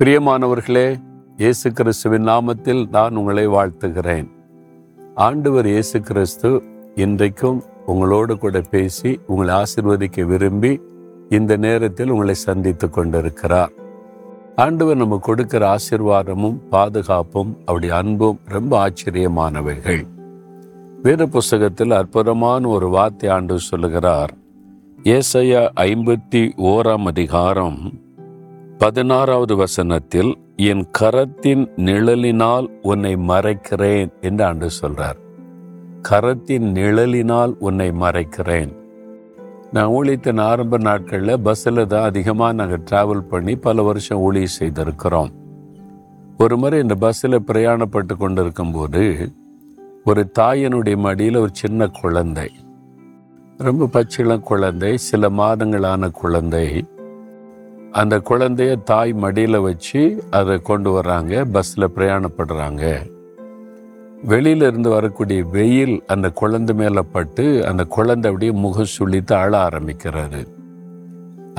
பிரியமானவர்களே, இயேசு கிறிஸ்துவின் நாமத்தில் நான் உங்களை வாழ்த்துகிறேன். ஆண்டவர் இயேசு கிறிஸ்து இன்றைக்கும் உங்களோடு கூட பேசி உங்களை ஆசீர்வதிக்க விரும்பி இந்த நேரத்தில் உங்களை சந்தித்து கொண்டிருக்கிறார். ஆண்டவர் நம்ம கொடுக்கிற ஆசீர்வாதமும் பாதுகாப்பும் அவருடைய அன்பும் ரொம்ப ஆச்சரியமானவைகள். வேத புஸ்தகத்தில் அற்புதமான ஒரு வார்த்தை ஆண்டவர் சொல்லுகிறார். ஏசாயா 51ஆம் அதிகாரம் 16வது வசனத்தில், என் கரத்தின் நிழலினால் உன்னை மறைக்கிறேன் என்று ஆண்டு சொல்றார். கரத்தின் நிழலினால் உன்னை மறைக்கிறேன். நான் ஊழியத்தின் ஆரம்ப நாட்களில் பஸ்ஸில் தான் அதிகமாக நாங்கள் டிராவல் பண்ணி பல வருஷம் ஊழியம் செய்திருக்கிறோம். ஒரு முறை இந்த பஸ்ஸில் பிரயாணப்பட்டு கொண்டிருக்கும்போது ஒரு தாயினுடைய மடியில் ஒரு சின்ன குழந்தை, ரொம்ப பச்சிளம் குழந்தை, சில மாதங்களான குழந்தை, அந்த குழந்தைய தாய் மடியில் வச்சு அதை கொண்டு வர்றாங்க, பஸ்ஸில் பிரயாணப்படுறாங்க. வெளியிலிருந்து வரக்கூடிய வெயில் அந்த குழந்தை மேலே பட்டு அந்த குழந்தை அப்படியே முகம் சுழித்து அழ ஆரம்பிக்கிறாரு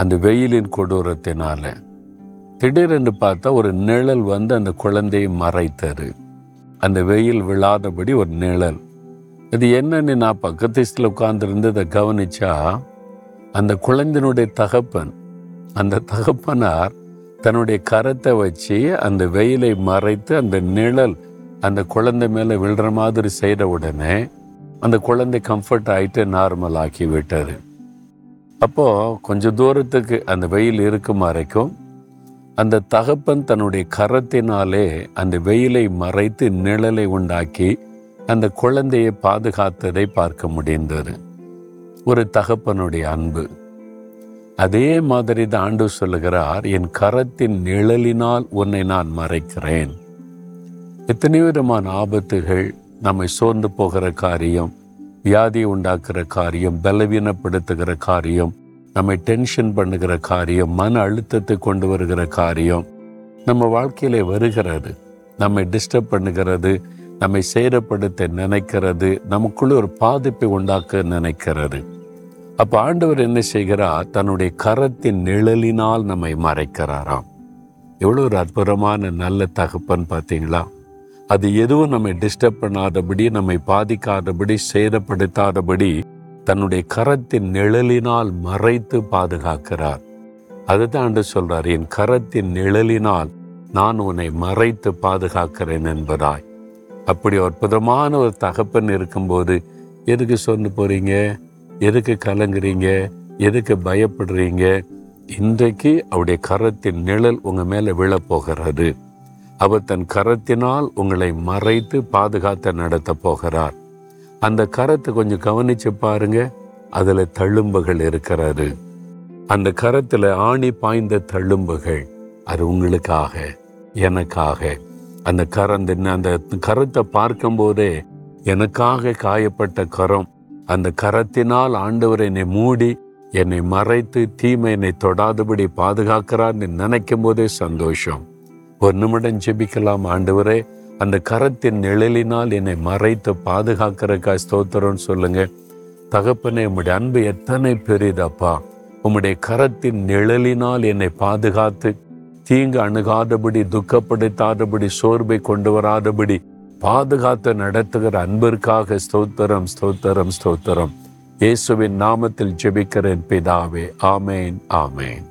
அந்த வெயிலின் கொடூரத்தினால. திடீரென்று பார்த்தா ஒரு நிழல் வந்து அந்த குழந்தையை மறைத்தாரு, அந்த வெயில் விழாதபடி ஒரு நிழல். அது என்னன்னு நான் பக்கத்தில் உட்கார்ந்துருந்து அதை கவனிச்சா, அந்த குழந்தையினுடைய தகப்பன், அந்த தகப்பனார் தன்னுடைய கரத்தை வச்சு அந்த வெயிலை மறைத்து அந்த நிழல் அந்த குழந்தை மேலே விழுற மாதிரி செய்த உடனே அந்த குழந்தை கம்ஃபர்ட் ஆகிட்டு நார்மல் ஆக்கி விட்டார். அப்போது கொஞ்சம் தூரத்துக்கு அந்த வெயில் இருக்கும் வரைக்கும் அந்த தகப்பன் தன்னுடைய கரத்தினாலே அந்த வெயிலை மறைத்து நிழலை உண்டாக்கி அந்த குழந்தையை பாதுகாத்ததை பார்க்க முடிந்தது. ஒரு தகப்பனுடைய அன்பு. அதே மாதிரி தான் ஆண்டவர் சொல்லுகிறார், என் கரத்தின் நிழலினால் உன்னை நான் மறைக்கிறேன். எத்தனை விதமான ஆபத்துகள், நம்மை சோர்ந்து போகிற காரியம், வியாதி உண்டாக்குற காரியம், பலவீனப்படுத்துகிற காரியம், நம்மை டென்ஷன் பண்ணுகிற காரியம், மன அழுத்தத்தை கொண்டு வருகிற காரியம் நம்ம வாழ்க்கையிலே வருகிறது. நம்மை டிஸ்டர்ப் பண்ணுகிறது, நம்மை சேதப்படுத்த நினைக்கிறது, நமக்குள்ளே ஒரு பாதிப்பை உண்டாக்க நினைக்கிறது. அப்போ ஆண்டவர் என்ன செய்கிறார்? தன்னுடைய கரத்தின் நிழலினால் நம்மை மறைக்கிறாராம். எவ்வளோ ஒரு அற்புதமான நல்ல தகப்பன் பார்த்தீங்களா! அது எதுவும் நம்மை டிஸ்டர்ப் பண்ணாதபடி, நம்மை பாதிக்காதபடி, சேதப்படுத்தாதபடி தன்னுடைய கரத்தின் நிழலினால் மறைத்து பாதுகாக்கிறார். அதுதான் ஆண்டவர் சொல்றார், என் கரத்தின் நிழலினால் நான் உன்னை மறைத்து பாதுகாக்கிறேன் என்பதாய். அப்படி அற்புதமான ஒரு தகப்பன் இருக்கும்போது எதுக்கு சொன்ன போறீங்க? எதுக்கு கலங்குறீங்க? எதுக்கு பயப்படுறீங்க? இன்றைக்கு அவருடைய கரத்தின் நிழல் உங்கள் மேலே விழப்போகிறது. அவர் தன் கரத்தினால் உங்களை மறைத்து பாதுகாத்து நடத்த போகிறார். அந்த கரத்தை கொஞ்சம் கவனித்து பாருங்க, அதில் தழும்புகள் இருக்கிறது. அந்த கரத்தில் ஆணி பாய்ந்த தழும்புகள். அது உங்களுக்காக, எனக்காக. அந்த அந்த கரத்தை பார்க்கும்போதே எனக்காக காயப்பட்ட கரம், அந்த கரத்தினால் ஆண்டவர் என்னை மூடி என்னை மறைத்து தீமை என்னை தொடாதபடி பாதுகாக்கிறான்னு நினைக்கும் போதே சந்தோஷம். ஒரு நிமிடம் ஜெபிக்கலாம். ஆண்டவரே, அந்த கரத்தின் நிழலினால் என்னை மறைத்து பாதுகாக்கிறக்கா ஸ்தோத்திரம்னு சொல்லுங்க. தகப்பனே, உம்முடைய அன்பு எத்தனை பெரியதப்பா! உம்முடைய கரத்தின் நிழலினால் என்னை பாதுகாத்து தீங்கு அணுகாதபடி, துக்கப்படுத்தாதபடி, சோர்வை கொண்டு வராதபடி பாதுகாத்து நடத்துகிற அன்பிற்காக ஸ்தோத்திரம், ஸ்தோத்திரம், ஸ்தோத்திரம். இயேசுவின் நாமத்தில் ஜெபிக்கிறேன் பிதாவே. ஆமேன், ஆமேன்.